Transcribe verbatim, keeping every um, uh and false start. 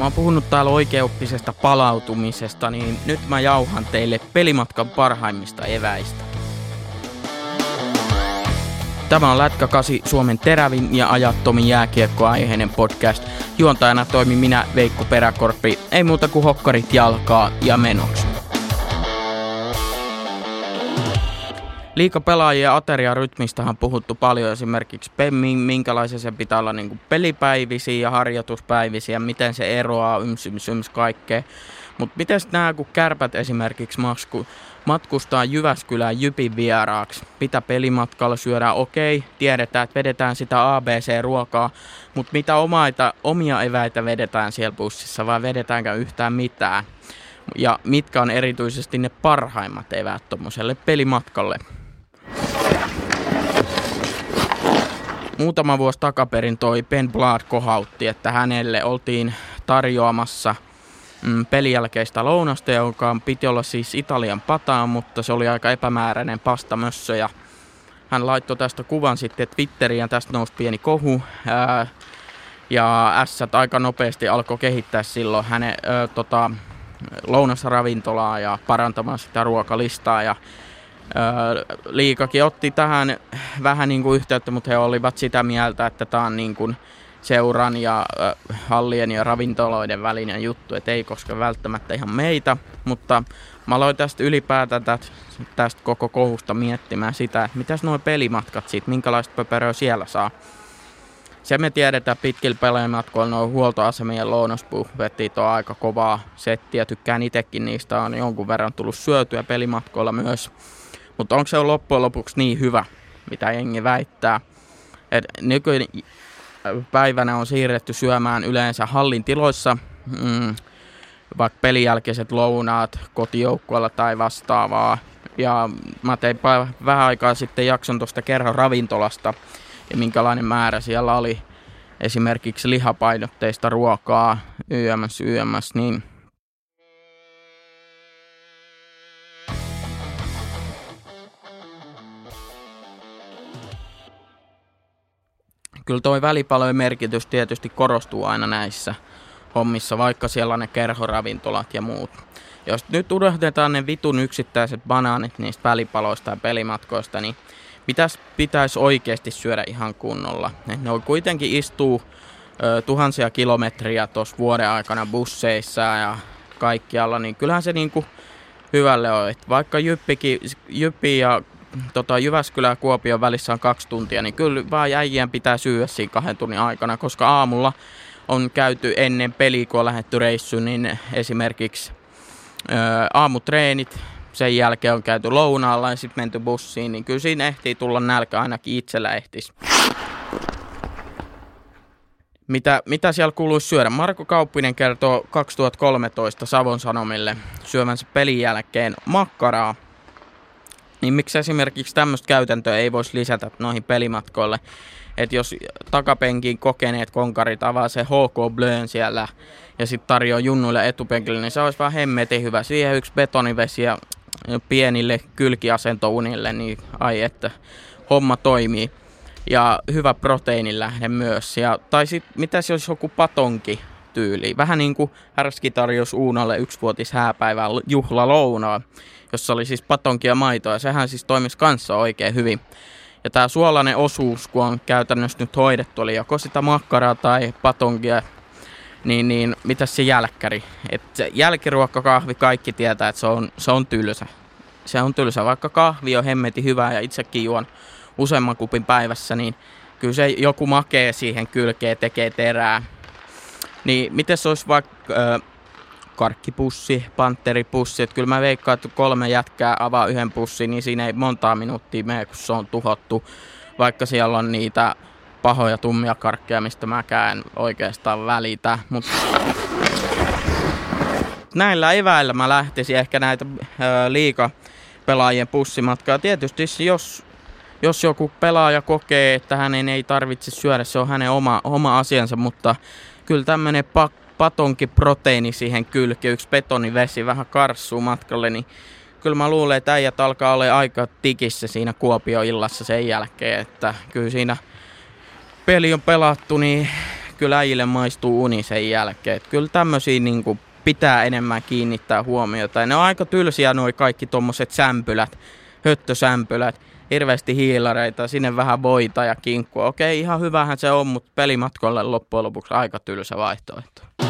Mä oon puhunut täällä oikeaoppisesta palautumisesta, niin nyt mä jauhan teille pelimatkan parhaimmista eväistä. Tämä on Lätkä kahdeksan, Suomen terävin ja ajattomin jääkiekkoaiheinen podcast. Juontajana toimi minä, Veikko Peräkorpi. Ei muuta kuin hokkarit jalkaa ja menoksi. Liigapelaajien ateriarytmistä on puhuttu paljon, esimerkiksi minkälaisia se pitää olla niin kuin pelipäivisiä ja harjoituspäivisiä, miten se eroaa, yms, yms, yms, kaikkea. Mutta miten nämä, kun Kärpät esimerkiksi masku, matkustaa Jyväskylään Jypin vieraaksi, mitä pelimatkalla syödään, okei, tiedetään, että vedetään sitä A B C-ruokaa, mutta mitä omaita, omia eväitä vedetään siellä bussissa vai vedetäänkö yhtään mitään? Ja mitkä on erityisesti ne parhaimmat eväät tuommoiselle pelimatkalle? Muutama vuosi takaperin toi Ben Blard kohautti, että hänelle oltiin tarjoamassa mm, pelijälkeistä lounasta, joka piti olla siis Italian pataa, mutta se oli aika epämääräinen pastamössö. Ja hän laittoi tästä kuvan sitten Twitteriin ja tästä nousi pieni kohu. Ää, ja Ässät aika nopeasti alkoi kehittää silloin hänen ää, tota, lounasravintolaa ja parantamaan sitä ruokalistaa. Ja Liigakin otti tähän vähän niin kuin yhteyttä, mutta he olivat sitä mieltä, että tämä on niin kuin seuran ja hallien ja ravintoloiden välinen juttu, että ei koske välttämättä ihan meitä, mutta mä aloin tästä ylipäätään tästä koko kohusta miettimään sitä, että mitäs nuo pelimatkat siitä, minkälaista pöperöä siellä saa. Se me tiedetään pitkillä pelimatkoilla, nuo huoltoasemien lounasbuffetit on aika kovaa settiä, tykkään itsekin niistä, on jonkun verran tullut syötyä pelimatkoilla myös. Mutta onko se loppujen lopuksi niin hyvä, mitä jengi väittää? Et nykypäivänä on siirretty syömään yleensä hallin tiloissa, mm, vaikka pelijälkeiset lounaat kotijoukkueella tai vastaavaa. Ja mä tein vähän aikaa sitten jakson tuosta kerran ravintolasta ja minkälainen määrä siellä oli esimerkiksi lihapainotteista ruokaa, yms, yms, niin... Kyllä toi välipalojen merkitys tietysti korostuu aina näissä hommissa, vaikka siellä on ne kerhoravintolat ja muut. Jos nyt unohdetaan ne vitun yksittäiset banaanit niistä välipaloista ja pelimatkoista, niin mitäs pitäisi oikeasti syödä ihan kunnolla? Ne kuitenkin istuu ö, tuhansia kilometriä tuossa vuoden aikana busseissa ja kaikkialla, niin kyllähän se niinku hyvälle on. Et vaikka Jyppikin, Jyppi ja Tota, Jyväskylän ja Kuopion välissä on kaksi tuntia, niin kyllä vaan äijien pitää syödä siinä kahden tunnin aikana, koska aamulla on käyty ennen peliä, kun on lähdetty reissuun, niin esimerkiksi ö, aamutreenit, sen jälkeen on käyty lounaalla ja sitten menty bussiin, niin kyllä siinä ehtii tulla nälkä, ainakin itsellä ehtisi. Mitä, mitä siellä kuuluisi syödä? Marko Kauppinen kertoo kaksituhattakolmetoista Savon Sanomille syövänsä pelin jälkeen makkaraa. Niin miksi esimerkiksi tämmöistä käytäntöä ei voisi lisätä noihin pelimatkoille? Että jos takapenkiin kokeneet konkarit avaa se H K Blöön siellä ja sitten tarjoaa junnuille etupenkille, niin se olisi vähän hemmetin hyvä. Siihen yksi betonivesi ja pienille kylkiasentounille, niin ai että homma toimii. Ja hyvä proteiinilähde myös. Ja, tai sitten mitäs jos joku patonki tyyli? Vähän niin kuin Härski tarjosi Uunalle yksivuotis hääpäivän juhlalounaa, jossa oli siis patonkia maitoa, ja sehän siis toimisi kanssa oikein hyvin. Ja tämä suolainen osuus, kun on käytännössä nyt hoidettu, eli joko sitä makkaraa tai patonkia, niin, niin mitäs se jälkkäri? Et se jälkiruokka, kahvi, kaikki tietää, että se on, se on tylsä. Se on tylsä, vaikka kahvi on hemmetin hyvää, ja itsekin juon useamman kupin päivässä, niin kyllä se joku makee siihen kylkeen, tekee terää. Niin miten se olisi vaikka... Äh, karkkipussi, panteripussi, että kyllä mä veikkaan, että kolme jätkää avaa yhden pussin, niin siinä ei montaa minuuttia mene, kun se on tuhottu, vaikka siellä on niitä pahoja tummia karkkeja, mistä mäkään en oikeastaan välitä, mutta näillä eväillä mä lähtisin ehkä näitä liigapelaajien pussimatkaa. Tietysti jos, jos joku pelaaja kokee, että hänen ei tarvitse syödä, se on hänen oma, oma asiansa, mutta kyllä tämmöinen pakko, patonki, proteiini siihen kylkeen, yksi betonivesi vähän karssuu matkalle, niin kyllä mä luulen, että äijät alkaa olla aika tikissä siinä Kuopion illassa sen jälkeen, että kyllä siinä peli on pelattu, niin kyllä äijille maistuu uni sen jälkeen. Et kyllä tämmöisiä niin kuin pitää enemmän kiinnittää huomiota. Ja ne on aika tylsiä nuo kaikki tommoset sämpylät, höttösämpylät, hirveästi hiilareita, sinne vähän voita ja kinkkua. Okei, ihan hyvähän se on, mutta pelimatkolle loppujen lopuksi aika tylsä vaihtoehto.